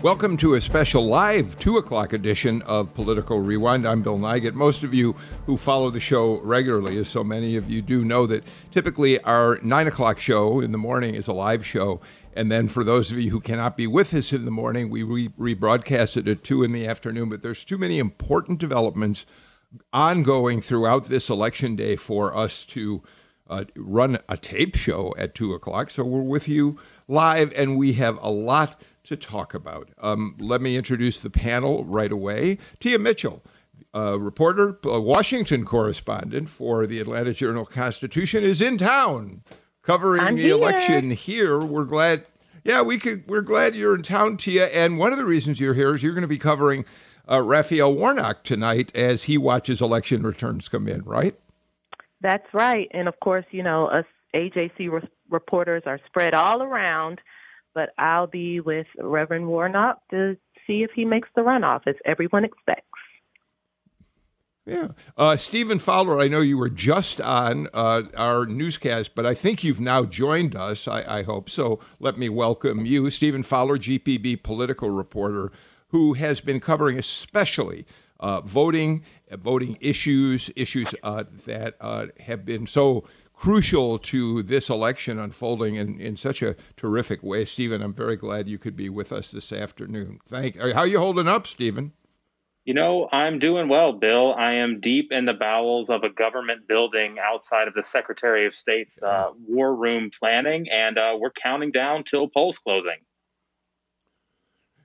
Welcome to a special live 2 o'clock edition of Political Rewind. I'm Bill Nigut. Most of you who follow the show regularly, as so many of you do, know that typically our 9 o'clock show in the morning is a live show. And then for those of you who cannot be with us in the morning, we rebroadcast it at 2 in the afternoon. But there's too many important developments ongoing throughout this election day for us to run a tape show at 2 o'clock. So we're with you live, and we have a lot to talk about. Let me introduce the panel right away. Tia Mitchell, reporter, Washington correspondent for the Atlanta Journal-Constitution, is in town covering election here. We're glad. Yeah, we're glad you're in town, Tia. And one of the reasons you're here is you're going to be covering Raphael Warnock tonight as he watches election returns come in, right? That's right. And of course, you know, us AJC reporters are spread all around, but I'll be with Reverend Warnock to see if he makes the runoff, as everyone expects. Yeah. Stephen Fowler, I know you were just on our newscast, but I think you've now joined us, I hope. So let me welcome you, Stephen Fowler, GPB political reporter, who has been covering especially voting issues that have been so crucial to this election unfolding in such a terrific way. Stephen, I'm very glad you could be with us this afternoon. How are you holding up, Stephen? You know, I'm doing well, Bill. I am deep in the bowels of a government building outside of the Secretary of State's war room planning, and we're counting down till polls closing.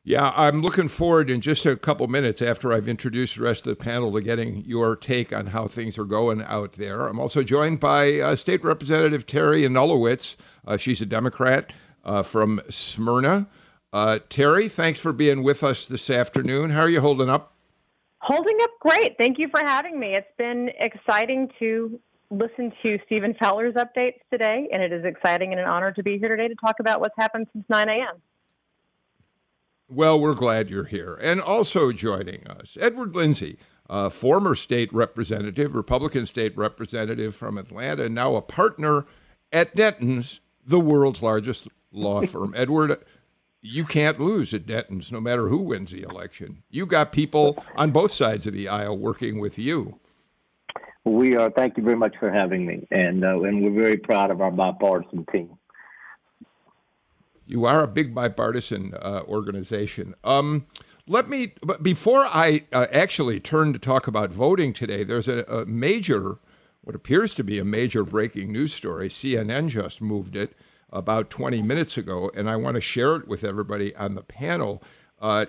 Yeah, I'm looking forward in just a couple minutes after I've introduced the rest of the panel to getting your take on how things are going out there. I'm also joined by State Representative Teri Anulewicz. She's a Democrat from Smyrna. Teri, thanks for being with us this afternoon. How are you holding up? Holding up great. Thank you for having me. It's been exciting to listen to Stephen Fowler's updates today, and it is exciting and an honor to be here today to talk about what's happened since 9 a.m. Well, we're glad you're here. And also joining us, Edward Lindsey, a former state representative, Republican state representative from Atlanta, now a partner at Dentons, the world's largest law firm. Edward, you can't lose at Dentons, no matter who wins the election. You got people on both sides of the aisle working with you. We are. Thank you very much for having me. And we're very proud of our bipartisan team. You are a big bipartisan organization. Before I actually turn to talk about voting today, there's a major, what appears to be a major breaking news story. CNN just moved it about 20 minutes ago, and I want to share it with everybody on the panel. The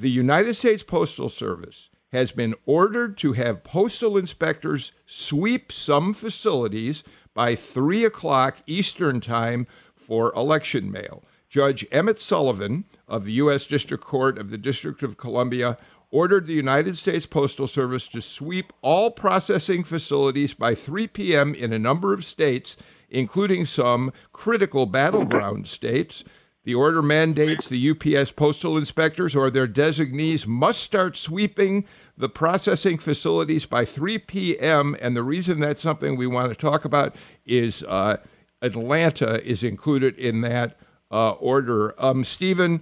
United States Postal Service has been ordered to have postal inspectors sweep some facilities by 3 o'clock Eastern time for election mail. Judge Emmett Sullivan of the U.S. District Court of the District of Columbia ordered the United States Postal Service to sweep all processing facilities by 3 p.m. in a number of states, including some critical battleground states. The order mandates the UPS postal inspectors or their designees must start sweeping the processing facilities by 3 p.m. And the reason that's something we want to talk about is Atlanta is included in that order. Stephen,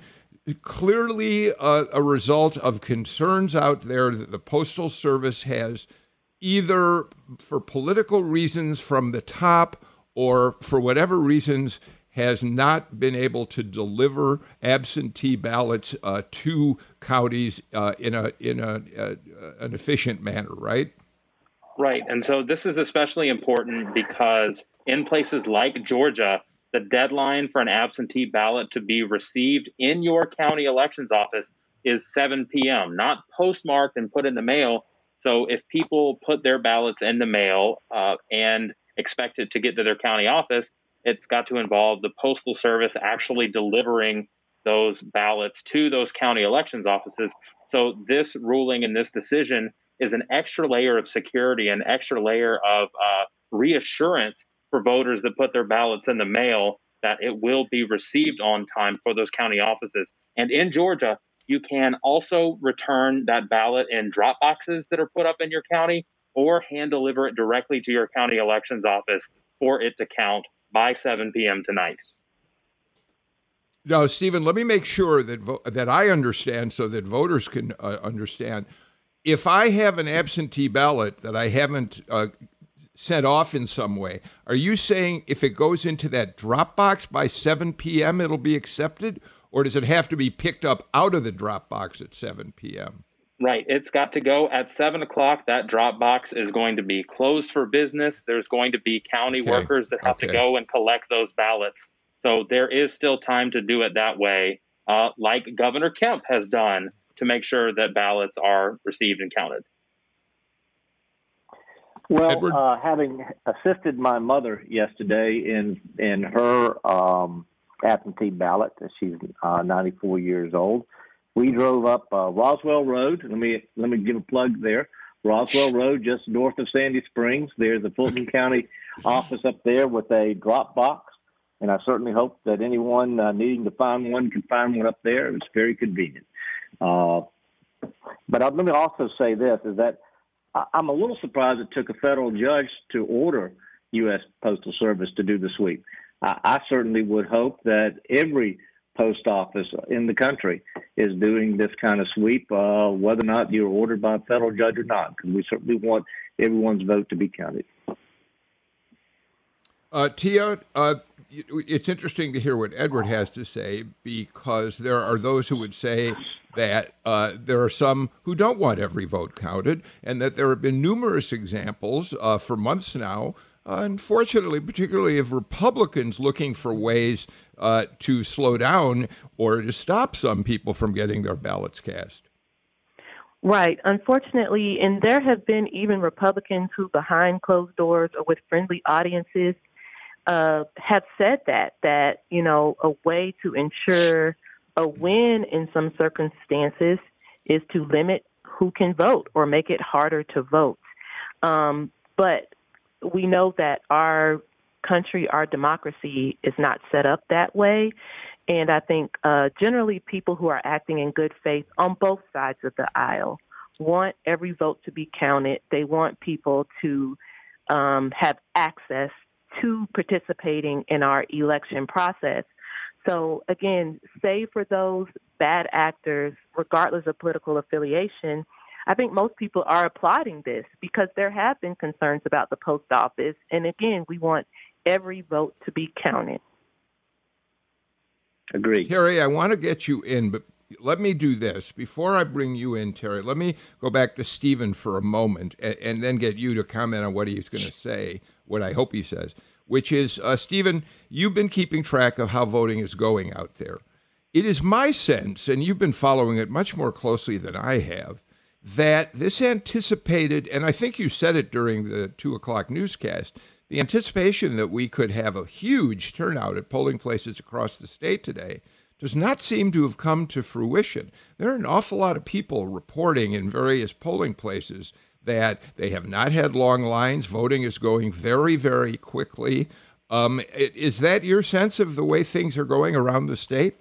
clearly a result of concerns out there that the Postal Service has, either for political reasons from the top or for whatever reasons, has not been able to deliver absentee ballots to counties in an efficient manner, right? Right. And so this is especially important because in places like Georgia, the deadline for an absentee ballot to be received in your county elections office is 7 p.m., not postmarked and put in the mail. So if people put their ballots in the mail and expect it to get to their county office, it's got to involve the Postal Service actually delivering those ballots to those county elections offices. So this ruling and this decision is an extra layer of security, an extra layer of reassurance for voters that put their ballots in the mail, that it will be received on time for those county offices. And in Georgia, you can also return that ballot in drop boxes that are put up in your county, or hand deliver it directly to your county elections office for it to count by 7 p.m. tonight. Now, Stephen, let me make sure that I understand, so that voters can understand. If I have an absentee ballot that I haven't sent off in some way, are you saying if it goes into that drop box by 7 p.m., it'll be accepted? Or does it have to be picked up out of the drop box at 7 p.m.? Right. It's got to go at 7 o'clock. That drop box is going to be closed for business. There's going to be county workers that have to go and collect those ballots. So there is still time to do it that way, like Governor Kemp has done to make sure that ballots are received and counted. Well, having assisted my mother yesterday in her absentee ballot. She's 94 years old. We drove up Roswell Road. Let me give a plug there. Roswell Road, just north of Sandy Springs. There's a Fulton County office up there with a drop box, and I certainly hope that anyone needing to find one can find one up there. It's very convenient. But let me also say this, is that I'm a little surprised it took a federal judge to order U.S. Postal Service to do the sweep. I certainly would hope that every post office in the country is doing this kind of sweep, whether or not you're ordered by a federal judge or not, because we certainly want everyone's vote to be counted. Tia, it's interesting to hear what Edward has to say, because there are those who would say that there are some who don't want every vote counted, and that there have been numerous examples for months now, unfortunately, particularly of Republicans looking for ways to slow down or to stop some people from getting their ballots cast. Right. Unfortunately, and there have been even Republicans who behind closed doors or with friendly audiences have said that, you know, a way to ensure a win in some circumstances is to limit who can vote or make it harder to vote. But we know that our country, our democracy is not set up that way. And I think generally people who are acting in good faith on both sides of the aisle want every vote to be counted. They want people to have access to participating in our election process. So, again, save for those bad actors, regardless of political affiliation, I think most people are applauding this because there have been concerns about the post office. And again, we want every vote to be counted. Agreed. Teri, I want to get you in, but let me do this. Before I bring you in, Teri, let me go back to Stephen for a moment and then get you to comment on what he's going to say, what I hope he says, which is, Stephen, you've been keeping track of how voting is going out there. It is my sense, and you've been following it much more closely than I have, that this anticipated, and I think you said it during the 2 o'clock newscast, the anticipation that we could have a huge turnout at polling places across the state today does not seem to have come to fruition. There are an awful lot of people reporting in various polling places that they have not had long lines. Voting is going very, very quickly. Is that your sense of the way things are going around the state?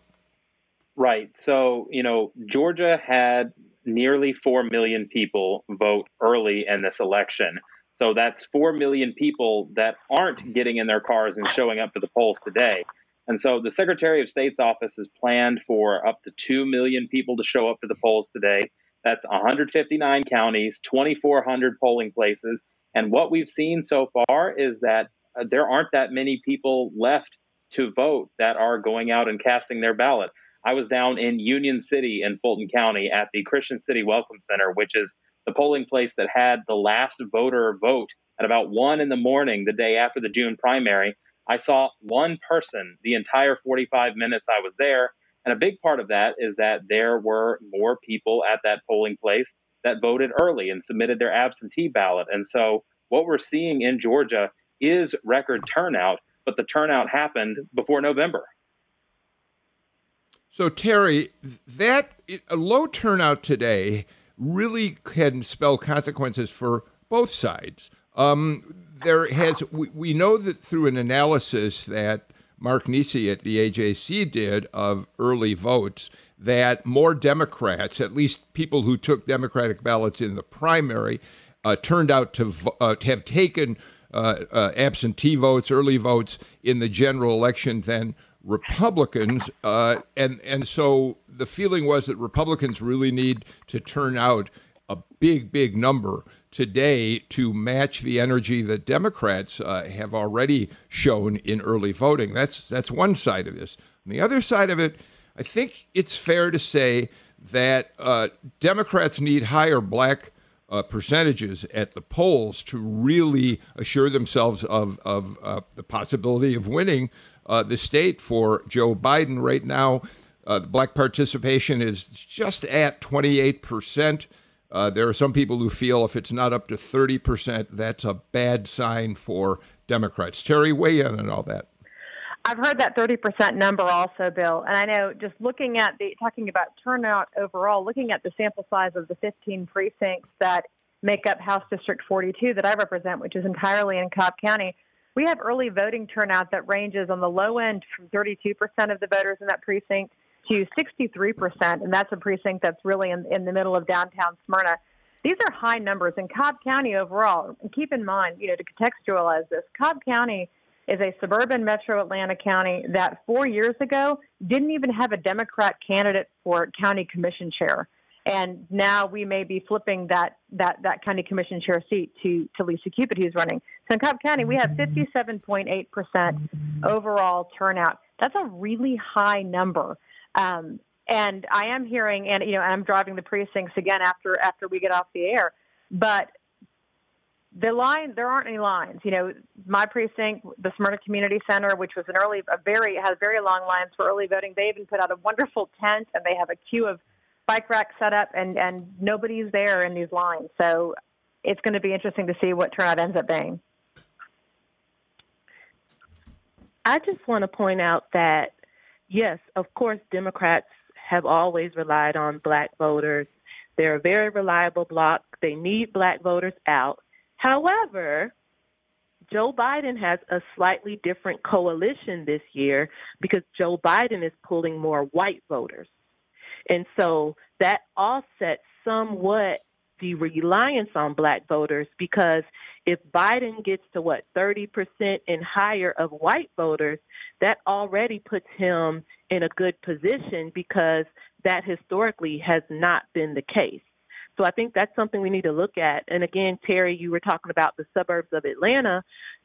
Right. So, you know, Georgia had nearly 4 million people vote early in this election. So that's 4 million people that aren't getting in their cars and showing up to the polls today. And so the Secretary of State's office has planned for up to 2 million people to show up to the polls today. That's 159 counties, 2,400 polling places. And what we've seen so far is that there aren't that many people left to vote that are going out and casting their ballot. I was down in Union City in Fulton County at the Christian City Welcome Center, which is the polling place that had the last voter vote at about 1 a.m, the day after the June primary. I saw one person the entire 45 minutes I was there. And a big part of that is that there were more people at that polling place that voted early and submitted their absentee ballot. And so what we're seeing in Georgia is record turnout, but the turnout happened before November. So, Teri, a low turnout today really can spell consequences for both sides. We know that through an analysis that Mark Niesse at the AJC did of early votes, that more Democrats, at least people who took Democratic ballots in the primary, turned out to have taken absentee votes, early votes in the general election than Republicans. And so the feeling was that Republicans really need to turn out a big, big number today to match the energy that Democrats have already shown in early voting. That's one side of this. On the other side of it, I think it's fair to say that Democrats need higher black percentages at the polls to really assure themselves of the possibility of winning the state for Joe Biden. Right now, the black participation is just at 28%. There are some people who feel if it's not up to 30%, that's a bad sign for Democrats. Teri, weigh in on all that. I've heard that 30% number also, Bill. And I know just looking at talking about turnout overall, looking at the sample size of the 15 precincts that make up House District 42 that I represent, which is entirely in Cobb County, we have early voting turnout that ranges on the low end from 32% of the voters in that precinct to 63%, and that's a precinct that's really in the middle of downtown Smyrna. These are high numbers in Cobb County overall. And keep in mind, you know, to contextualize this, Cobb County is a suburban metro Atlanta county that 4 years ago didn't even have a Democrat candidate for county commission chair. And now we may be flipping that county commission chair seat to Lisa Cupid, who's running. So in Cobb County, we have 57.8% overall turnout. That's a really high number. And I am hearing, and you know, I'm driving the precincts again after we get off the air, but there aren't any lines. You know, my precinct, the Smyrna Community Center, which was has very long lines for early voting. They even put out a wonderful tent, and they have a queue of bike racks set up, and nobody's there in these lines. So it's going to be interesting to see what turnout ends up being. I just want to point out that, yes, of course, Democrats have always relied on black voters. They're a very reliable bloc. They need black voters out. However, Joe Biden has a slightly different coalition this year because Joe Biden is pulling more white voters. And so that offsets somewhat the reliance on black voters, because if Biden gets to 30% and higher of white voters, that already puts him in a good position, because that historically has not been the case. So I think that's something we need to look at. And again, Teri, you were talking about the suburbs of Atlanta.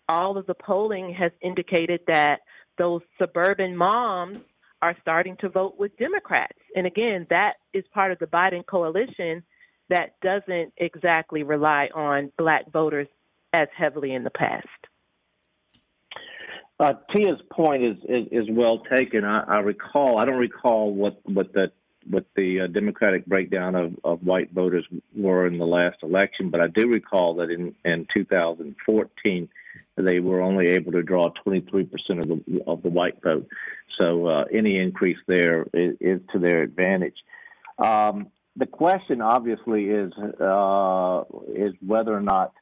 All of the polling has indicated that those suburban moms are starting to vote with Democrats. And again, that is part of the Biden coalition that doesn't exactly rely on black voters as heavily in the past. Tia's point is well taken. I don't recall what the Democratic breakdown of white voters were in the last election, but I do recall that in 2014 they were only able to draw 23% of the white vote. So any increase there is to their advantage. The question, obviously, is whether or not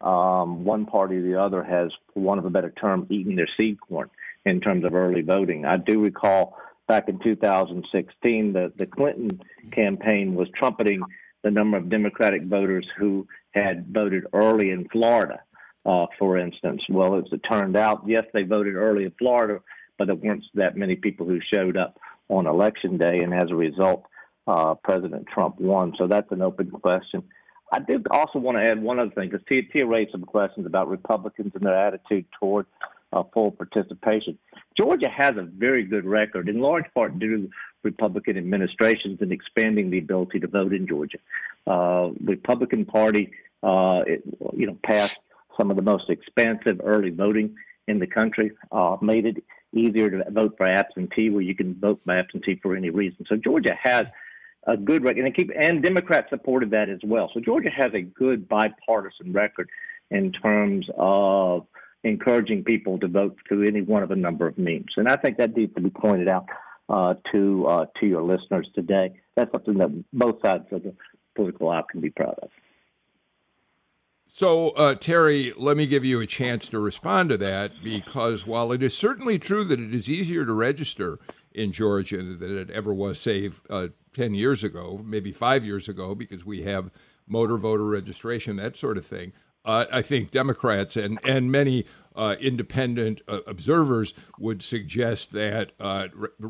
one party or the other has, for want of a better term, eaten their seed corn in terms of early voting. I do recall back in 2016, the Clinton campaign was trumpeting the number of Democratic voters who had voted early in Florida, for instance. Well, as it turned out, yes, they voted early in Florida, but there weren't that many people who showed up on Election Day, and as a result, President Trump won. So that's an open question. I did also want to add one other thing, because Tia raised some questions about Republicans and their attitude toward full participation. Georgia has a very good record, in large part due to Republican administrations and expanding the ability to vote in Georgia. Republican Party, passed some of the most expansive early voting in the country, made it easier to vote for absentee, where you can vote by absentee for any reason. So Georgia has a good record, and Democrats supported that as well. So Georgia has a good bipartisan record in terms of encouraging people to vote through any one of a number of means. And I think that needs to be pointed out to your listeners today. That's something that both sides of the political aisle can be proud of. So, Terry, let me give you a chance to respond to that, because while it is certainly true that it is easier to register in Georgia than it ever was, say, 10 years ago, maybe 5 years ago, because we have motor voter registration, that sort of thing, I think Democrats and many independent observers would suggest that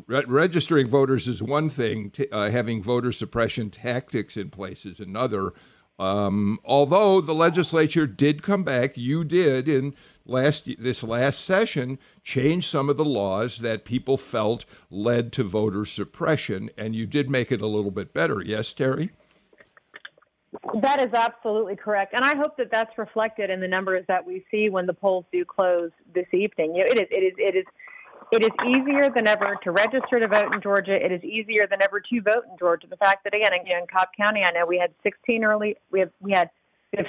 registering voters is one thing, having voter suppression tactics in place is another. Although the legislature did come back, you did in this last session, change some of the laws that people felt led to voter suppression, and you did make it a little bit better. Yes, Terry? That is absolutely correct, and I hope that that's reflected in the numbers that we see when the polls do close this evening. You know, it is easier than ever to register to vote in Georgia. It is easier than ever to vote in Georgia. The fact that, again, in Cobb County, I know we had 16 early. We have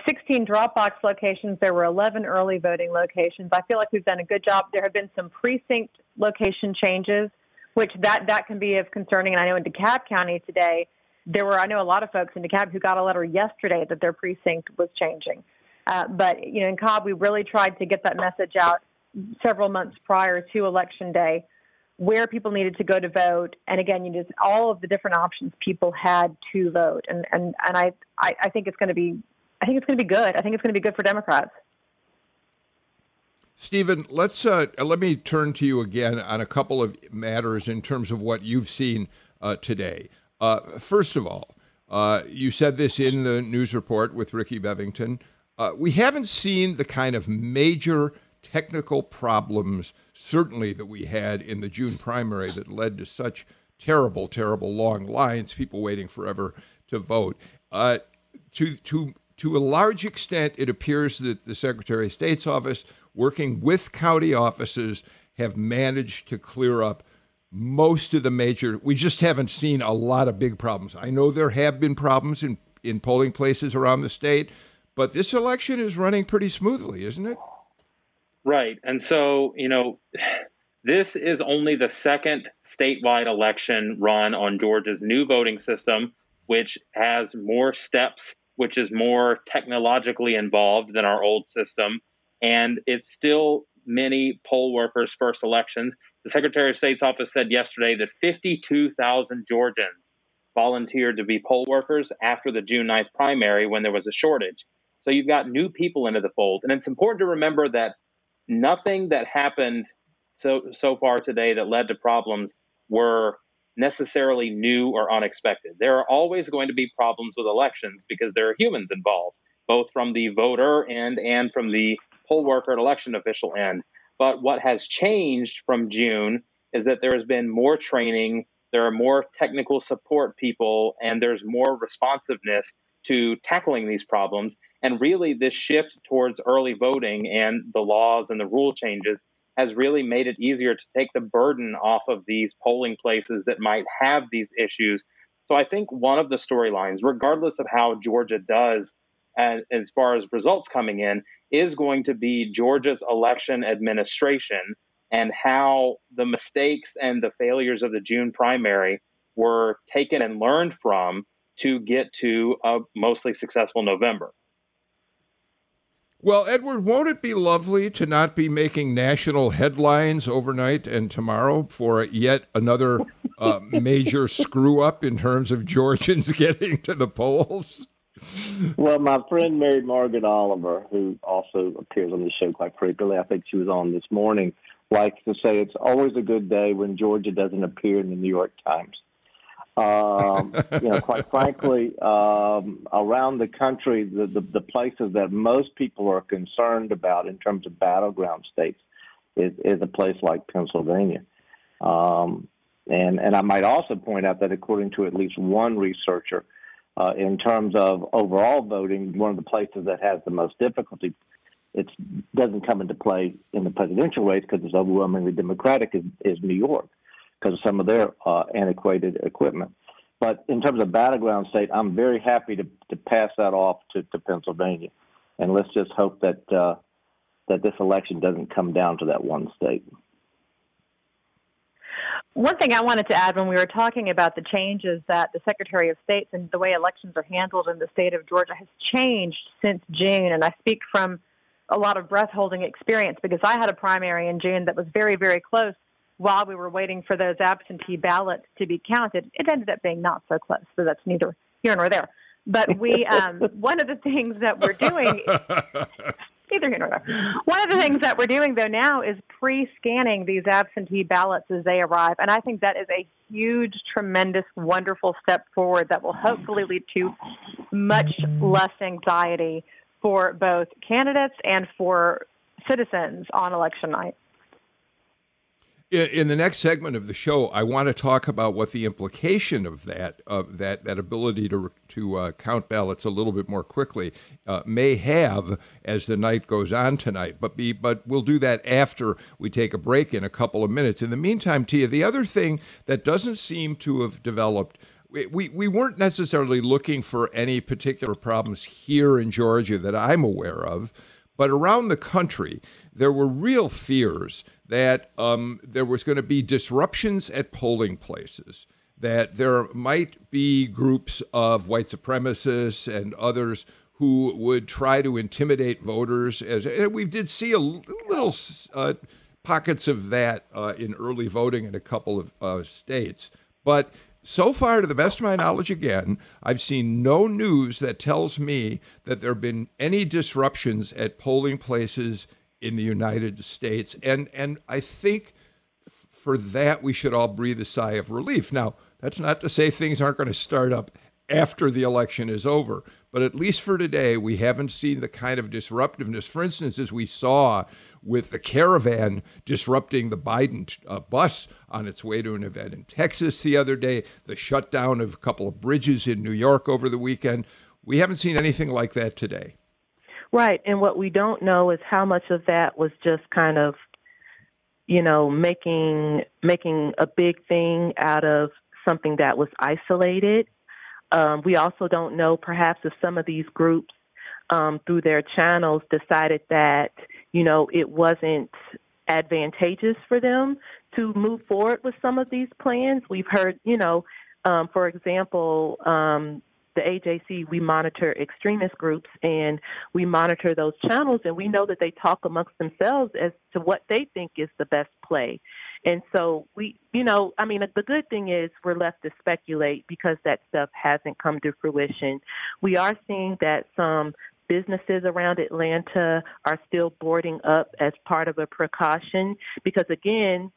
16 drop box locations. There were 11 early voting locations. I feel like we've done a good job. There have been some precinct location changes, which that can be of concerning. And I know in DeKalb County today, there were, I know a lot of folks in DeKalb who got a letter yesterday that their precinct was changing. But, you know, in Cobb, we really tried to get that message out several months prior to Election Day, where people needed to go to vote. And again, you just all of the different options people had to vote. And I think it's going to be, I think it's going to be good. I think it's going to be good for Democrats. Stephen, let me turn to you again on a couple of matters in terms of what you've seen today. First of all, you said this in the news report with Ricky Bevington. We haven't seen the kind of major technical problems, certainly, that we had in the June primary that led to such terrible, terrible long lines, people waiting forever to vote. To a large extent, it appears that the Secretary of State's office, working with county offices, have managed to clear up most of the major. We just haven't seen a lot of big problems. I know there have been problems in polling places around the state, but this election is running pretty smoothly, isn't it? Right. And so, you know, this is only the second statewide election run on Georgia's new voting system, which has more steps, which is more technologically involved than our old system. And it's still many poll workers' first elections. The Secretary of State's office said yesterday that 52,000 Georgians volunteered to be poll workers after the June 9th primary when there was a shortage. So you've got new people into the fold. And it's important to remember that nothing that happened so far today that led to problems were necessarily new or unexpected. There are always going to be problems with elections because there are humans involved, both from the voter end and from the poll worker and election official end. But what has changed from June is that there has been more training, there are more technical support people, and there's more responsiveness to tackling these problems. And really, this shift towards early voting and the laws and the rule changes has really made it easier to take the burden off of these polling places that might have these issues. So I think one of the storylines, regardless of how Georgia does as far as results coming in, is going to be Georgia's election administration and how the mistakes and the failures of the June primary were taken and learned from to get to a mostly successful November. Well, Edward, won't it be lovely to not be making national headlines overnight and tomorrow for yet another major screw-up in terms of Georgians getting to the polls? Well, my friend Mary Margaret Oliver, who also appears on the show quite frequently, I think she was on this morning, likes to say it's always a good day when Georgia doesn't appear in the New York Times. You know, quite frankly, around the country, the places that most people are concerned about in terms of battleground states is a place like Pennsylvania. And I might also point out that according to at least one researcher, in terms of overall voting, one of the places that has the most difficulty, it doesn't come into play in the presidential race because it's overwhelmingly Democratic, is New York, because of some of their antiquated equipment. But in terms of battleground state, I'm very happy to pass that off to Pennsylvania. And let's just hope that this election doesn't come down to that one state. One thing I wanted to add when we were talking about the changes that the Secretary of State and the way elections are handled in the state of Georgia has changed since June, and I speak from a lot of breath-holding experience because I had a primary in June that was very, very close while we were waiting for those absentee ballots to be counted. It ended up being not so close, so that's neither here nor there. But we, one of the things that we're doing, neither here nor there. One of the things that we're doing though now is pre-scanning these absentee ballots as they arrive, and I think that is a huge, tremendous, wonderful step forward that will hopefully lead to much less anxiety for both candidates and for citizens on election night. In the next segment of the show, I want to talk about what the implication of that ability to count ballots a little bit more quickly may have as the night goes on tonight. But we'll do that after we take a break in a couple of minutes. In the meantime, Tia, the other thing that doesn't seem to have developed. We weren't necessarily looking for any particular problems here in Georgia that I'm aware of, but around the country, there were real fears that there was going to be disruptions at polling places, that there might be groups of white supremacists and others who would try to intimidate voters. And we did see a little pockets of that in early voting in a couple of states. But so far, to the best of my knowledge, again, I've seen no news that tells me that there have been any disruptions at polling places in the United States. And I think for that, we should all breathe a sigh of relief. Now, that's not to say things aren't going to start up after the election is over, but at least for today, we haven't seen the kind of disruptiveness, for instance, as we saw with the caravan disrupting the Biden bus on its way to an event in Texas the other day, the shutdown of a couple of bridges in New York over the weekend. We haven't seen anything like that today. Right. And what we don't know is how much of that was just kind of, you know, making a big thing out of something that was isolated. We also don't know perhaps if some of these groups through their channels decided that, you know, it wasn't advantageous for them to move forward with some of these plans. We've heard, you know, for example, the AJC, we monitor extremist groups and we monitor those channels, and we know that they talk amongst themselves as to what they think is the best play. And so we, you know, I mean, the good thing is we're left to speculate because that stuff hasn't come to fruition. We are seeing that some businesses around Atlanta are still boarding up as part of a precaution because, again,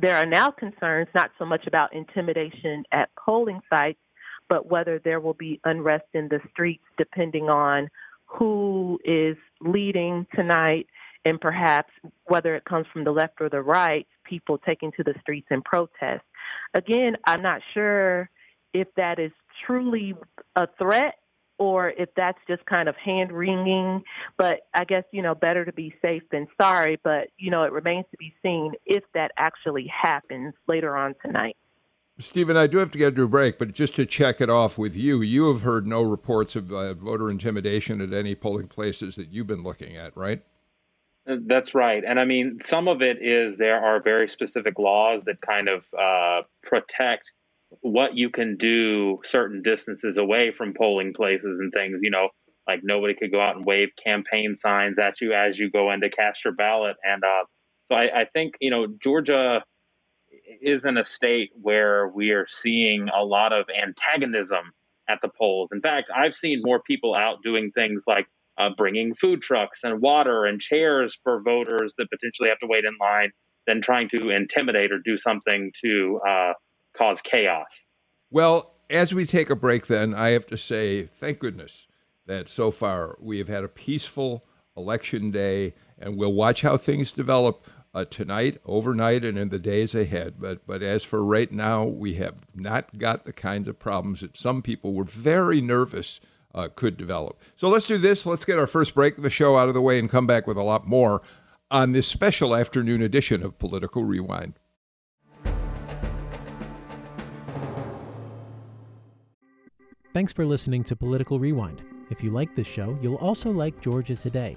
there are now concerns not so much about intimidation at polling sites, but whether there will be unrest in the streets depending on who is leading tonight and perhaps whether it comes from the left or the right, people taking to the streets in protest. Again, I'm not sure if that is truly a threat or if that's just kind of hand-wringing, but I guess, you know, better to be safe than sorry, but, you know, it remains to be seen if that actually happens later on tonight. Stephen, I do have to get to a break, but just to check it off with you, you have heard no reports of voter intimidation at any polling places that you've been looking at, right? That's right. And I mean, some of it is there are very specific laws that kind of protect what you can do certain distances away from polling places and things, you know, like nobody could go out and wave campaign signs at you as you go in to cast your ballot. And so I think, you know, Georgia is in a state where we are seeing a lot of antagonism at the polls. In fact, I've seen more people out doing things like bringing food trucks and water and chairs for voters that potentially have to wait in line than trying to intimidate or do something to cause chaos. Well, as we take a break then, I have to say, thank goodness that so far we have had a peaceful election day, and we'll watch how things develop tonight, overnight, and in the days ahead. But as for right now, we have not got the kinds of problems that some people were very nervous could develop. So let's do this. Let's get our first break of the show out of the way and come back with a lot more on this special afternoon edition of Political Rewind. Thanks for listening to Political Rewind. If you like this show, you'll also like Georgia Today.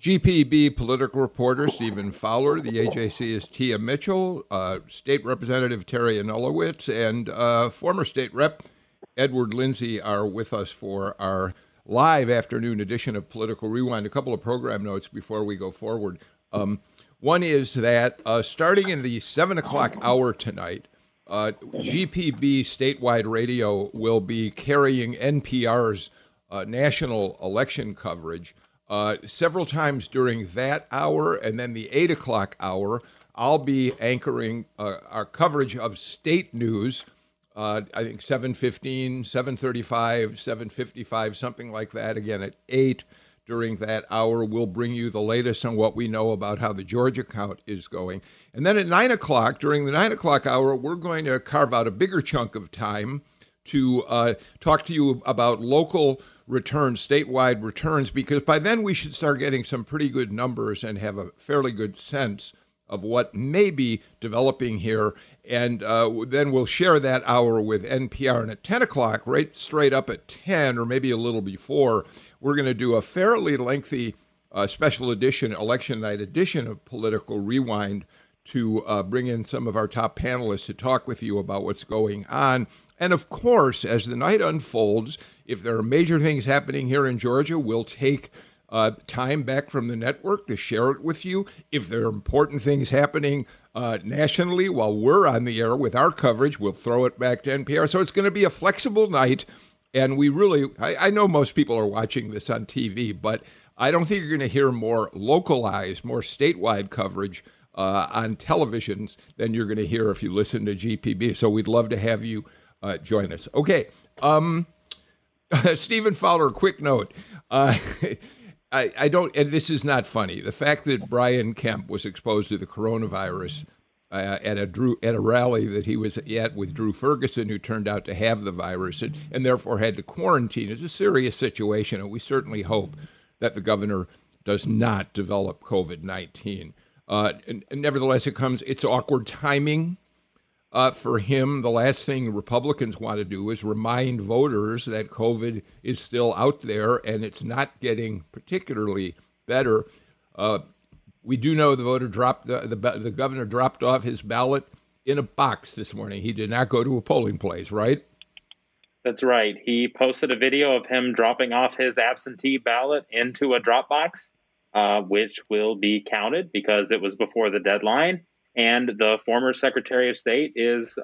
GPB political reporter Stephen Fowler, the AJC is Tia Mitchell, State Representative Teri Anulewicz, and former State Rep Edward Lindsey are with us for our live afternoon edition of Political Rewind. A couple of program notes before we go forward. One is that starting in the 7 o'clock hour tonight, GPB statewide radio will be carrying NPR's national election coverage. Several times during that hour and then the 8 o'clock hour, I'll be anchoring our coverage of state news, I think 7:15, 7:35, 7:55, something like that. Again, at 8 during that hour, we'll bring you the latest on what we know about how the Georgia count is going. And then at 9 o'clock, during the 9 o'clock hour, we're going to carve out a bigger chunk of time to talk to you about local returns, statewide returns, because by then we should start getting some pretty good numbers and have a fairly good sense of what may be developing here. And then we'll share that hour with NPR. And at 10 o'clock, right straight up at 10 or maybe a little before, we're going to do a fairly lengthy special edition, election night edition of Political Rewind to bring in some of our top panelists to talk with you about what's going on. And of course, as the night unfolds, if there are major things happening here in Georgia, we'll take time back from the network to share it with you. If there are important things happening nationally while we're on the air with our coverage, we'll throw it back to NPR. So it's going to be a flexible night. And we really, I know most people are watching this on TV, but I don't think you're going to hear more localized, more statewide coverage on televisions than you're going to hear if you listen to GPB. So we'd love to have you join us. Okay. Stephen Fowler, quick note. I don't, and this is not funny. The fact that Brian Kemp was exposed to the coronavirus at a rally that he was at with Drew Ferguson, who turned out to have the virus and therefore had to quarantine, is a serious situation. And we certainly hope that the governor does not develop COVID-19. And nevertheless, it's awkward timing. For him, the last thing Republicans want to do is remind voters that COVID is still out there and it's not getting particularly better. We do know the voter dropped the governor dropped off his ballot in a box this morning. He did not go to a polling place, right? That's right. He posted a video of him dropping off his absentee ballot into a drop box, which will be counted because it was before the deadline. And the former Secretary of State is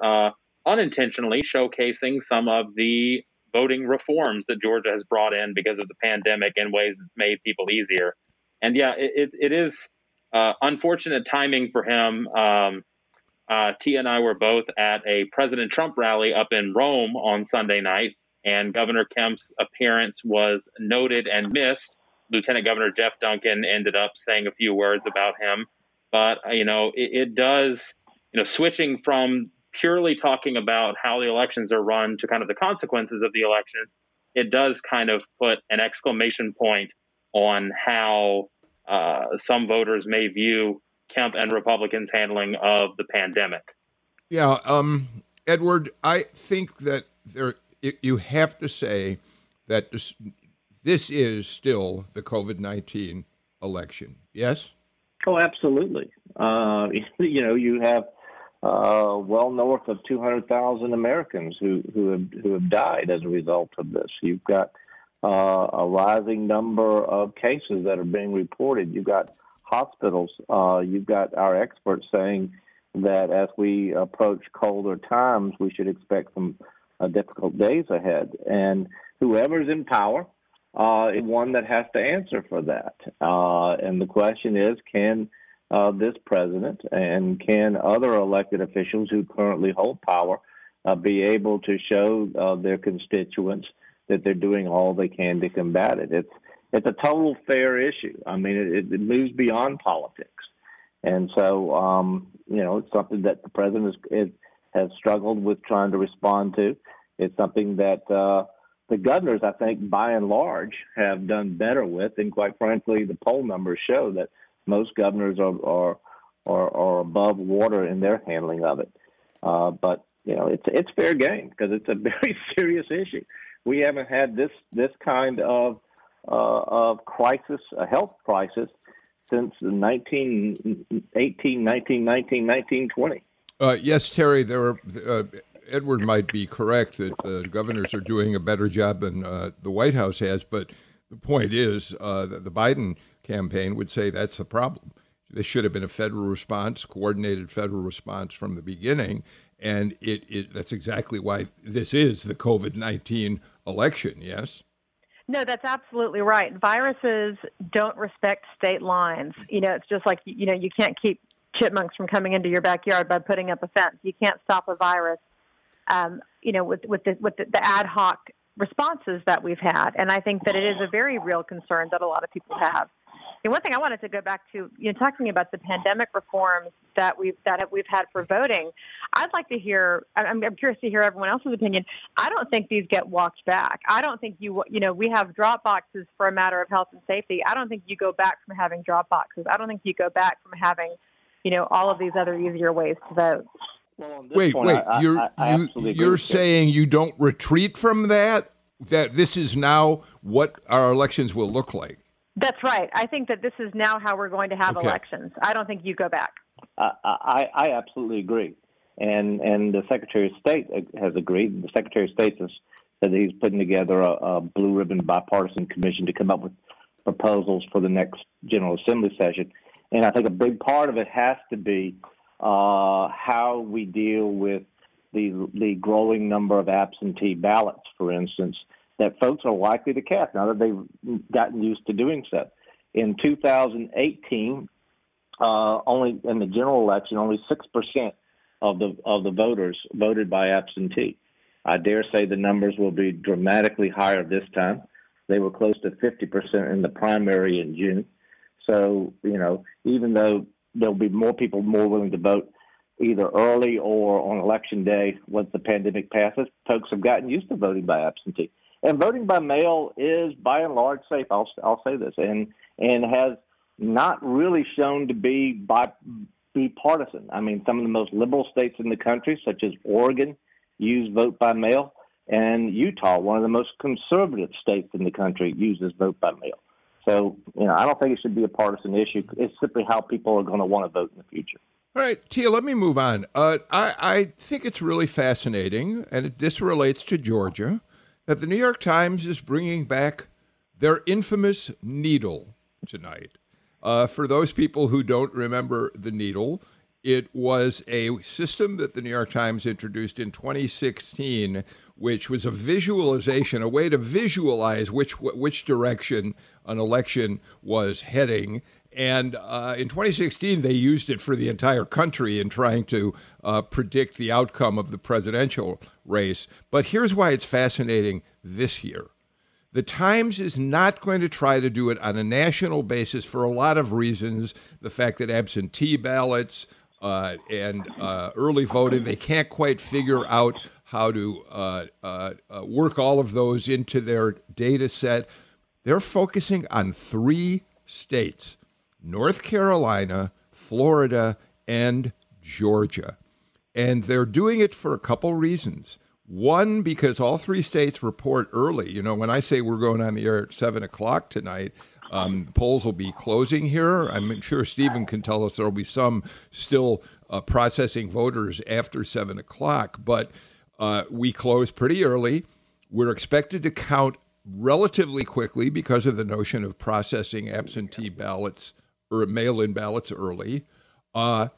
unintentionally showcasing some of the voting reforms that Georgia has brought in because of the pandemic in ways that's made people easier. And yeah, it is unfortunate timing for him. Tia and I were both at a President Trump rally up in Rome on Sunday night, and Governor Kemp's appearance was noted and missed. Lieutenant Governor Jeff Duncan ended up saying a few words about him. But, you know, it does, you know, switching from purely talking about how the elections are run to kind of the consequences of the elections, it does kind of put an exclamation point on how some voters may view Kemp and Republicans' handling of the pandemic. Yeah, Edward, I think that you have to say that this is still the COVID-19 election, yes? Oh, absolutely. You know, you have well north of 200,000 Americans who have died as a result of this. You've got a rising number of cases that are being reported. You've got hospitals. You've got our experts saying that as we approach colder times, we should expect some difficult days ahead. And whoever's in power, one that has to answer for that. And the question is, can this president and can other elected officials who currently hold power be able to show their constituents that they're doing all they can to combat it? It's a total fair issue. I mean, it moves beyond politics. And so, you know, it's something that the president has struggled with trying to respond to. It's something that the governors, I think, by and large, have done better with. And quite frankly, the poll numbers show that most governors are above water in their handling of it. But, you know, it's fair game because it's a very serious issue. We haven't had this kind of crisis, a health crisis, since 1920. Yes, Terry, Edward might be correct that the governors are doing a better job than the White House has, but the point is that the Biden campaign would say that's the problem. There should have been a federal response, coordinated federal response from the beginning, and that's exactly why this is the COVID-19 election, yes? No, that's absolutely right. Viruses don't respect state lines. You know, it's just like, you know, you can't keep chipmunks from coming into your backyard by putting up a fence. You can't stop a virus, you know, with the ad hoc responses that we've had. And I think that it is a very real concern that a lot of people have. And one thing I wanted to go back to, you know, talking about the pandemic reforms that we've had for voting, I'd like to hear. I'm curious to hear everyone else's opinion. I don't think these get walked back. I don't think you know, we have drop boxes for a matter of health and safety. I don't think you go back from having drop boxes. I don't think you go back from having, you know, all of these other easier ways to vote. Well, wait. You're saying you don't retreat from that? That this is now what our elections will look like. That's right. I think that this is now how we're going to have elections. I don't think you go back. I absolutely agree. And the Secretary of State has agreed. The Secretary of State has said that he's putting together a blue ribbon bipartisan commission to come up with proposals for the next General Assembly session. And I think a big part of it has to be how we deal with the growing number of absentee ballots, for instance, that folks are likely to cast now that they've gotten used to doing so. In 2018, only in the general election, only 6% of the voters voted by absentee. I dare say the numbers will be dramatically higher this time. They were close to 50% in the primary in June. So, you know, even though there'll be more people more willing to vote either early or on election day once the pandemic passes, folks have gotten used to voting by absentee. And voting by mail is, by and large, safe. I'll say this, and has not really shown to be partisan. I mean, some of the most liberal states in the country, such as Oregon, use vote by mail, and Utah, one of the most conservative states in the country, uses vote by mail. So, you know, I don't think it should be a partisan issue. It's simply how people are going to want to vote in the future. All right, Tia, let me move on. I think it's really fascinating, and this relates to Georgia, that the New York Times is bringing back their infamous needle tonight. For those people who don't remember the needle, it was a system that the New York Times introduced in 2016, which was a visualization, a way to visualize which direction an election was heading. And in 2016, they used it for the entire country in trying to predict the outcome of the presidential race. But here's why it's fascinating this year. The Times is not going to try to do it on a national basis for a lot of reasons. The fact that absentee ballots and early voting, they can't quite figure out how to work all of those into their data set. They're focusing on three states: North Carolina, Florida, and Georgia. And they're doing it for a couple reasons. One, because all three states report early. You know, when I say we're going on the air at 7 o'clock tonight, polls will be closing here. I'm sure Stephen can tell us there will be some still processing voters after 7 o'clock. But we close pretty early. We're expected to count relatively quickly because of the notion of processing absentee ballots or mail-in ballots early. And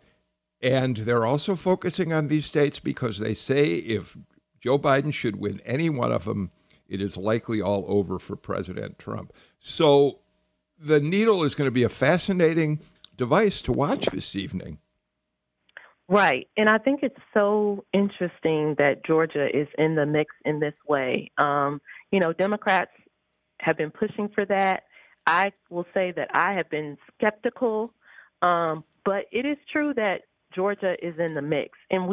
they're also focusing on these states because they say if Joe Biden should win any one of them, it is likely all over for President Trump. So the needle is going to be a fascinating device to watch this evening. Right. And I think it's so interesting that Georgia is in the mix in this way. You know, Democrats have been pushing for that. I will say that I have been skeptical, But it is true that Georgia is in the mix. And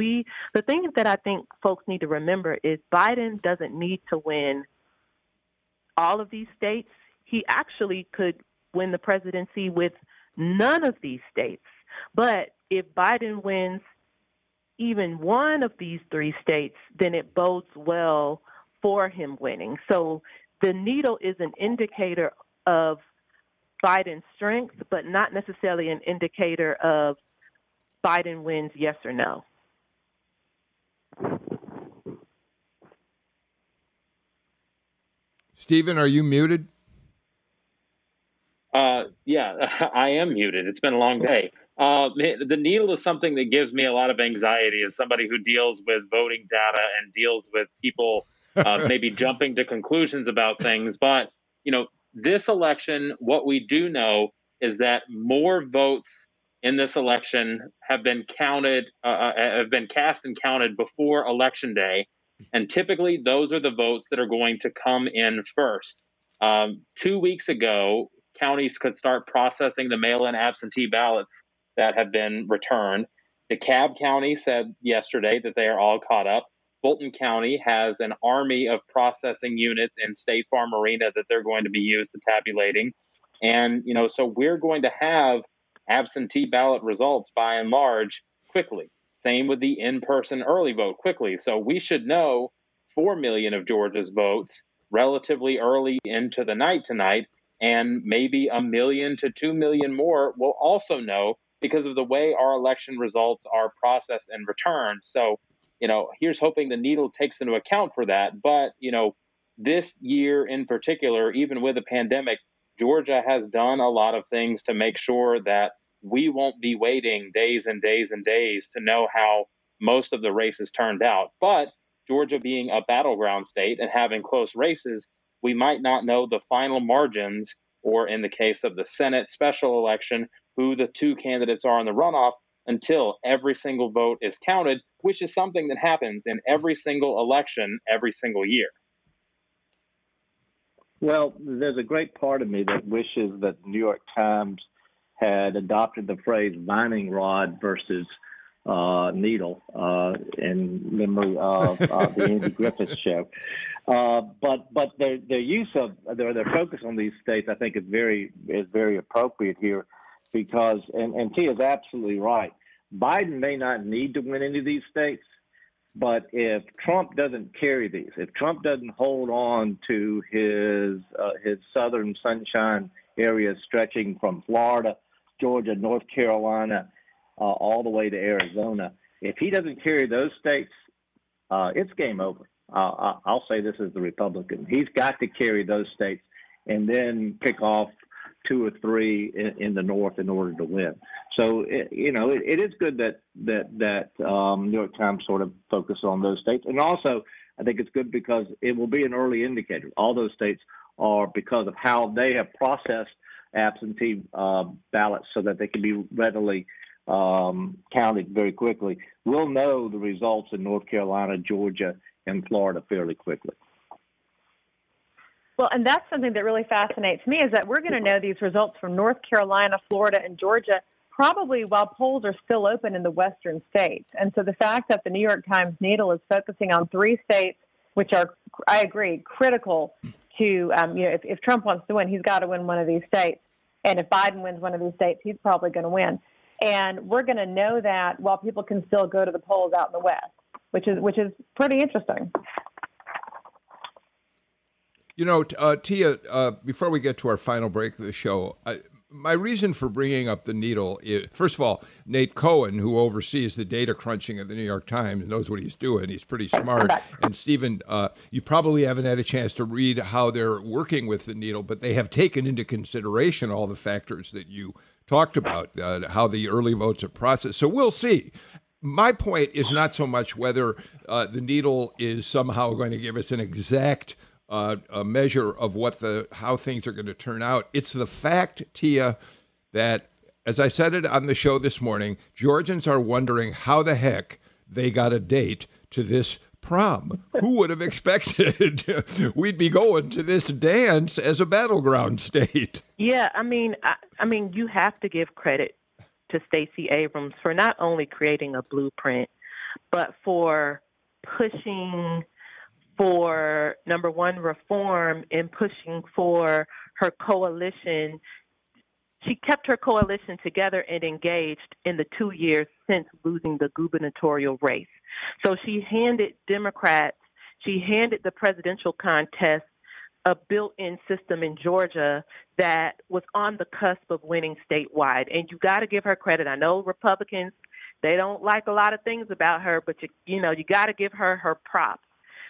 the thing that I think folks need to remember is Biden doesn't need to win all of these states. He actually could win the presidency with none of these states. But if Biden wins even one of these three states, then it bodes well for him winning. So the needle is an indicator of Biden's strength, but not necessarily an indicator of Biden wins yes or no. Stephen, are you muted? Yeah, I am muted. It's been a long day. The needle is something that gives me a lot of anxiety as somebody who deals with voting data and deals with people maybe jumping to conclusions about things. But, you know, this election, what we do know is that more votes in this election have been counted, have been cast and counted before Election Day. And typically those are the votes that are going to come in first. 2 weeks ago, counties could start processing the mail-in absentee ballots that have been returned. DeKalb County said yesterday that they are all caught up. Fulton County has an army of processing units in State Farm Arena that they're going to be used to tabulating. And, you know, so we're going to have absentee ballot results by and large quickly. Same with the in-person early vote quickly. So we should know 4 million of Georgia's votes relatively early into the night tonight, and maybe 1 million to 2 million more will also know because of the way our election results are processed and returned. So, you know, here's hoping the needle takes into account for that. But, you know, this year in particular, even with the pandemic, Georgia has done a lot of things to make sure that we won't be waiting days and days and days to know how most of the races turned out. But Georgia being a battleground state and having close races, we might not know the final margins, or in the case of the Senate special election, who the two candidates are in the runoff until every single vote is counted, which is something that happens in every single election every single year. Well, there's a great part of me that wishes that the New York Times had adopted the phrase vining rod versus needle in memory of the Andy Griffith show. But their use of their focus on these states, I think, is very appropriate here because, and Tia's absolutely right, Biden may not need to win any of these states, but if Trump doesn't carry these, if Trump doesn't hold on to his southern sunshine areas stretching from Florida, Georgia, North Carolina, all the way to Arizona, if he doesn't carry those states, it's game over. I'll say this as the Republican. He's got to carry those states and then pick off 2 or 3 in the North in order to win. So, it is good that New York Times sort of focused on those states. And also, I think it's good because it will be an early indicator. All those states are, because of how they have processed absentee ballots so that they can be readily counted very quickly. We'll know the results in North Carolina, Georgia, and Florida fairly quickly. Well, and that's something that really fascinates me is that we're going to know these results from North Carolina, Florida, and Georgia probably while polls are still open in the western states. And so the fact that the New York Times needle is focusing on 3 states, which are, I agree, critical to, if Trump wants to win, he's got to win one of these states. And if Biden wins one of these states, he's probably going to win. And we're going to know that while people can still go to the polls out in the West, which is pretty interesting. You know, Tia, before we get to our final break of the show, my reason for bringing up the needle is, first of all, Nate Cohn, who oversees the data crunching at the New York Times, knows what he's doing. He's pretty smart. And, Stephen, you probably haven't had a chance to read how they're working with the needle, but they have taken into consideration all the factors that you talked about, how the early votes are processed. So we'll see. My point is not so much whether the needle is somehow going to give us an exact a measure of how things are going to turn out. It's the fact, Tia, that, as I said it on the show this morning, Georgians are wondering how the heck they got a date to this prom. Who would have expected we'd be going to this dance as a battleground state? Yeah, I mean, you have to give credit to Stacy Abrams for not only creating a blueprint, but for pushing for, number one, reform and pushing for her coalition. She kept her coalition together and engaged in the 2 years since losing the gubernatorial race. So she handed Democrats, she handed the presidential contest a built-in system in Georgia that was on the cusp of winning statewide. And you got to give her credit. I know Republicans, they don't like a lot of things about her, but you got to give her her props.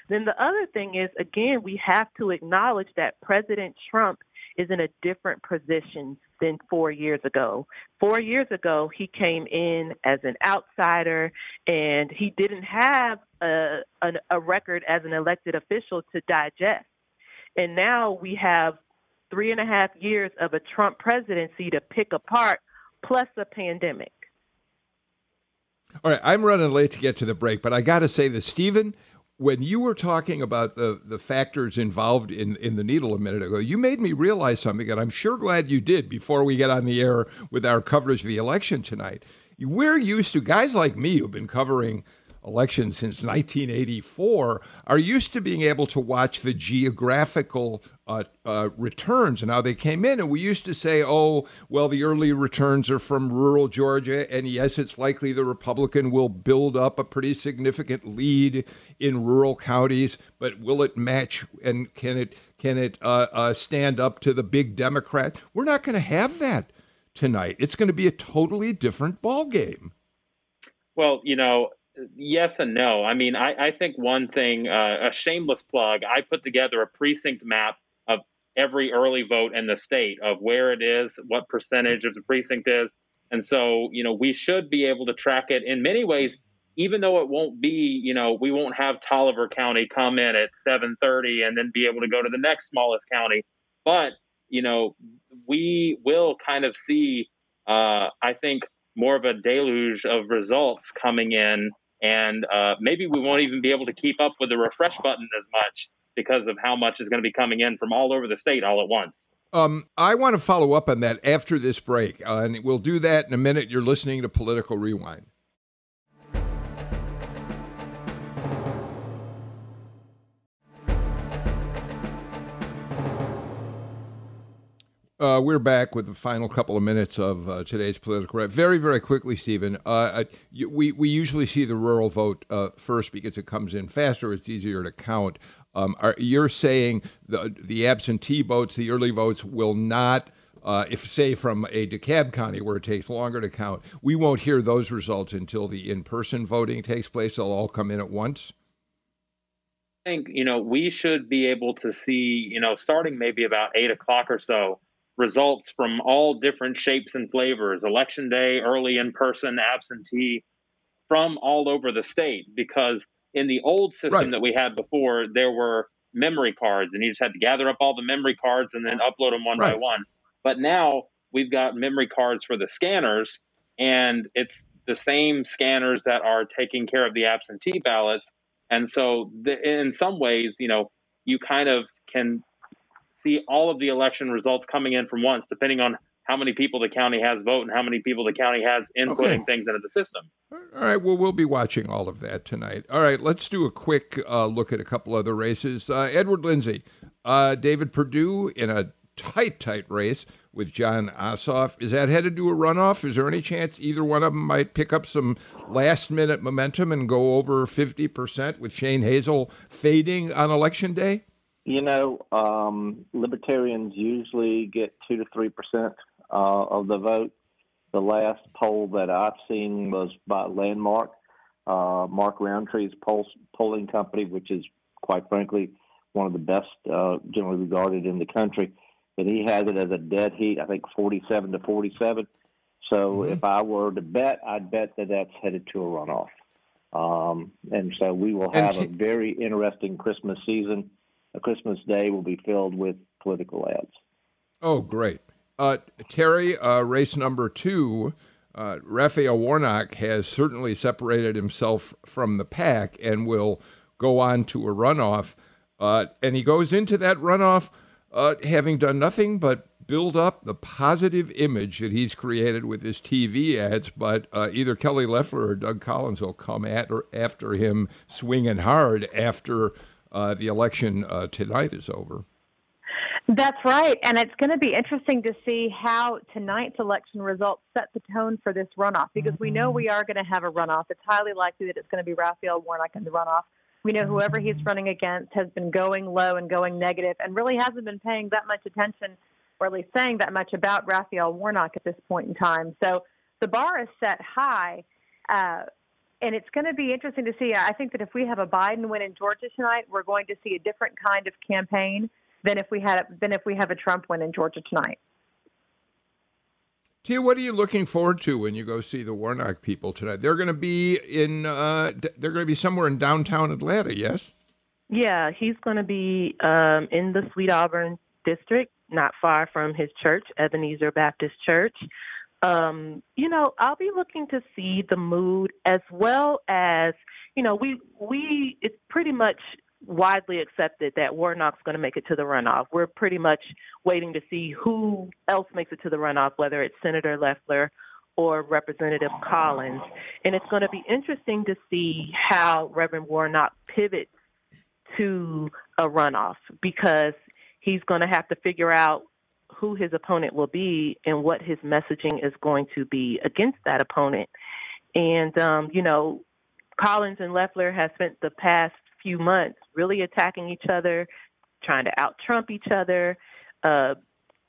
Then the other thing is, again, we have to acknowledge that President Trump is in a different position than 4 years ago. 4 years ago, he came in as an outsider, and he didn't have a record as an elected official to digest. And now we have 3.5 years of a Trump presidency to pick apart, plus a pandemic. All right, I'm running late to get to the break, but I got to say this, Stephen, when you were talking about the factors involved in the needle a minute ago, you made me realize something, and I'm sure glad you did before we get on the air with our coverage of the election tonight. We're used to, guys like me who've been covering elections since 1984, are used to being able to watch the geographical returns and how they came in. And we used to say, oh, well, the early returns are from rural Georgia. And yes, it's likely the Republican will build up a pretty significant lead in rural counties. But will it match, and can it stand up to the big Democrat? We're not going to have that tonight. It's going to be a totally different ballgame. Well, yes and no. I mean, I think one thing, a shameless plug, I put together a precinct map of every early vote in the state, of where it is, what percentage of the precinct is. And so, we should be able to track it in many ways, even though it won't be, we won't have Tolliver County come in at 7:30 and then be able to go to the next smallest county. But, we will kind of see, I think, more of a deluge of results coming in. And maybe we won't even be able to keep up with the refresh button as much because of how much is going to be coming in from all over the state all at once. I want to follow up on that after this break, and we'll do that in a minute. You're listening to Political Rewind. We're back with the final couple of minutes of today's Political Rewind. Very, very quickly, Stephen, we usually see the rural vote first because it comes in faster. It's easier to count. You're saying the absentee votes, the early votes will not, if say from a DeKalb County where it takes longer to count, we won't hear those results until the in-person voting takes place. They'll all come in at once. I think, we should be able to see, starting maybe about 8 o'clock or so, results from all different shapes and flavors, election day, early in-person, absentee, from all over the state. Because in the old system that we had before, there were memory cards, and you just had to gather up all the memory cards and then upload them one by one. But now we've got memory cards for the scanners, and it's the same scanners that are taking care of the absentee ballots. And so in some ways, you kind of can see all of the election results coming in from once, depending on how many people the county has vote and how many people the county has inputting things into the system. All right. Well, we'll be watching all of that tonight. All right. Let's do a quick look at a couple other races. Edward Lindsey, David Perdue in a tight race with John Ossoff. Is that headed to a runoff? Is there any chance either one of them might pick up some last-minute momentum and go over 50% with Shane Hazel fading on Election Day? Libertarians usually get 2 to 3% of the vote. The last poll that I've seen was by Landmark, Mark Roundtree's polling company, which is, quite frankly, one of the best generally regarded in the country. And he had it as a dead heat, I think 47 to 47. So if I were to bet, I'd bet that that's headed to a runoff. And so we will have a very interesting Christmas season. Christmas Day will be filled with political ads. Oh, great. Teri, race number two, Raphael Warnock has certainly separated himself from the pack and will go on to a runoff. And he goes into that runoff having done nothing but build up the positive image that he's created with his TV ads, but either Kelly Loeffler or Doug Collins will come at or after him swinging hard after the election tonight is over. That's right, and it's going to be interesting to see how tonight's election results set the tone for this runoff, because we know we are going to have a runoff. It's highly likely that it's going to be Raphael Warnock in the runoff. We know whoever he's running against has been going low and going negative and really hasn't been paying that much attention, or at least saying that much about Raphael Warnock at this point in time. So the bar is set high, and it's going to be interesting to see. I think that if we have a Biden win in Georgia tonight, we're going to see a different kind of campaign than if we have a Trump win in Georgia tonight. Tia, what are you looking forward to when you go see the Warnock people tonight? They're going to be somewhere in downtown Atlanta, yes? Yeah, he's going to be in the Sweet Auburn district, not far from his church, Ebenezer Baptist Church. I'll be looking to see the mood, as well as, we it's pretty much widely accepted that Warnock's going to make it to the runoff. We're pretty much waiting to see who else makes it to the runoff, whether it's Senator Loeffler or Representative Collins. And it's going to be interesting to see how Reverend Warnock pivots to a runoff, because he's going to have to figure out who his opponent will be and what his messaging is going to be against that opponent. And, Collins and Loeffler have spent the past few months really attacking each other, trying to out-Trump each other,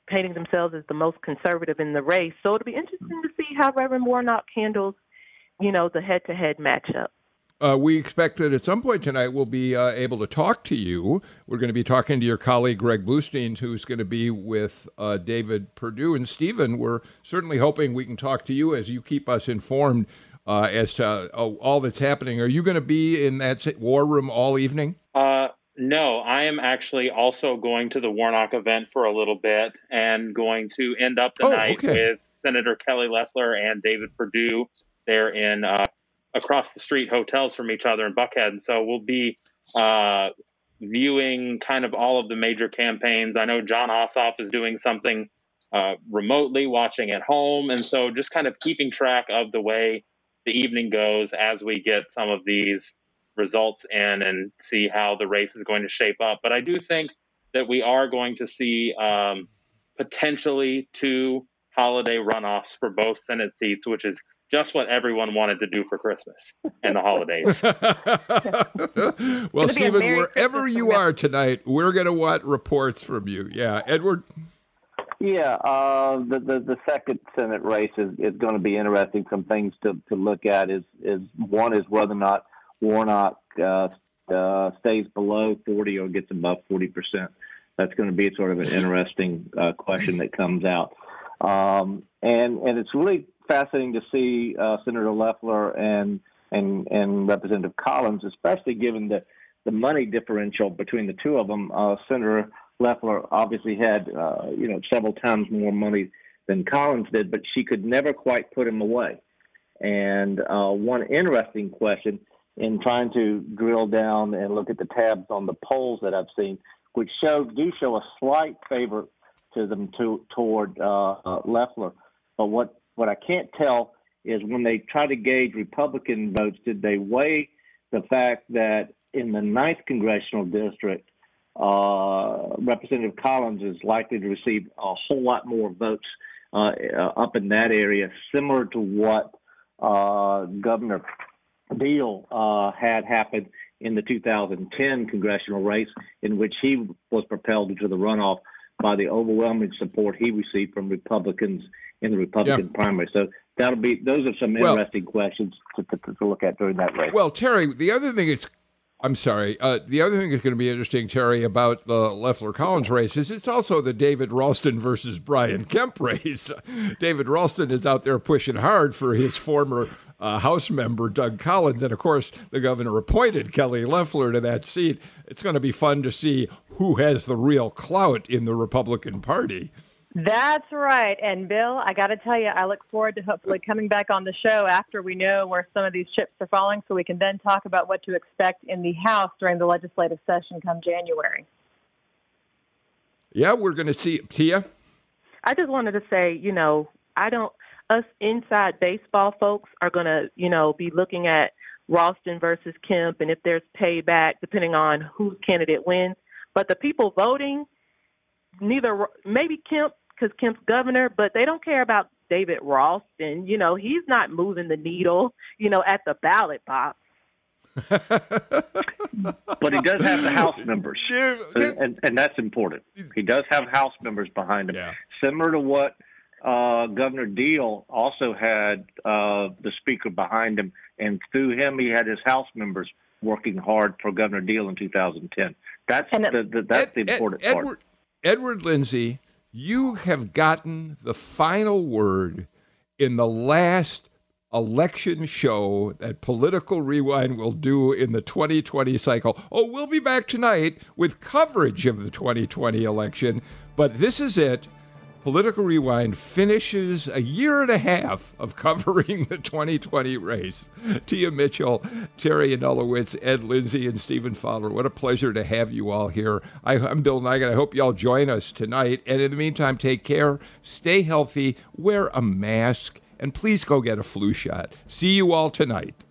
painting themselves as the most conservative in the race. So it'll be interesting to see how Reverend Warnock handles, the head-to-head matchup. We expect that at some point tonight we'll be able to talk to you. We're going to be talking to your colleague, Greg Bluestein, who's going to be with David Perdue. And, Stephen, we're certainly hoping we can talk to you as you keep us informed as to all that's happening. Are you going to be in that war room all evening? No, I am actually also going to the Warnock event for a little bit and going to end up the night with Senator Kelly Loeffler and David Perdue. They're in across the street hotels from each other in Buckhead. And so we'll be viewing kind of all of the major campaigns. I know John Ossoff is doing something remotely, watching at home. And so just kind of keeping track of the way the evening goes as we get some of these results in and see how the race is going to shape up. But I do think that we are going to see potentially 2 holiday runoffs for both Senate seats, which is just what everyone wanted to do for Christmas and the holidays. Well, Stephen, wherever you are tonight, we're going to want reports from you. Yeah, Edward? Yeah, the second Senate race is going to be interesting. Some things to look at is one is whether or not Warnock stays below 40 or gets above 40%. That's going to be sort of an interesting question that comes out. And it's really fascinating to see Senator Loeffler and Representative Collins, especially given the money differential between the two of them. Senator Loeffler obviously had, several times more money than Collins did, but she could never quite put him away. And one interesting question in trying to drill down and look at the tabs on the polls that I've seen, which show a slight favor to them toward Loeffler. But what I can't tell is when they try to gauge Republican votes, did they weigh the fact that in the 9th congressional district, Representative Collins is likely to receive a whole lot more votes up in that area, similar to what Governor Beal had happened in the 2010 congressional race, in which he was propelled into the runoff by the overwhelming support he received from Republicans in the Republican primary. So those are some interesting questions to look at during that race. Well, Terry, the other thing that's going to be interesting, Terry, about the Loeffler-Collins race is it's also the David Ralston versus Brian Kemp race. David Ralston is out there pushing hard for his former House member, Doug Collins. And, of course, the governor appointed Kelly Loeffler to that seat. It's going to be fun to see who has the real clout in the Republican Party. That's right. And, Bill, I got to tell you, I look forward to hopefully coming back on the show after we know where some of these chips are falling, so we can then talk about what to expect in the House during the legislative session come January. Yeah, we're going to see. Tia? I just wanted to say, you know, I don't, us inside baseball folks are going to, you know, be looking at Ralston versus Kemp, and if there's payback, depending on whose candidate wins. But the people voting, neither, maybe Kemp, because Kemp's governor, but they don't care about David Ralston. You know, he's not moving the needle, you know, at the ballot box. But he does have the House members, and that's important. He does have House members behind him, yeah. Similar to what Governor Deal also had the Speaker behind him, and through him he had his House members working hard for Governor Deal in 2010. That's the important part. Edward Lindsey, you have gotten the final word in the last election show that Political Rewind will do in the 2020 cycle. Oh, we'll be back tonight with coverage of the 2020 election, but this is it. Political Rewind finishes a year and a half of covering the 2020 race. Tia Mitchell, Teri Anulewicz, Ed Lindsey, and Stephen Fowler, what a pleasure to have you all here. I'm Bill Nigut. I hope you all join us tonight. And in the meantime, take care, stay healthy, wear a mask, and please go get a flu shot. See you all tonight.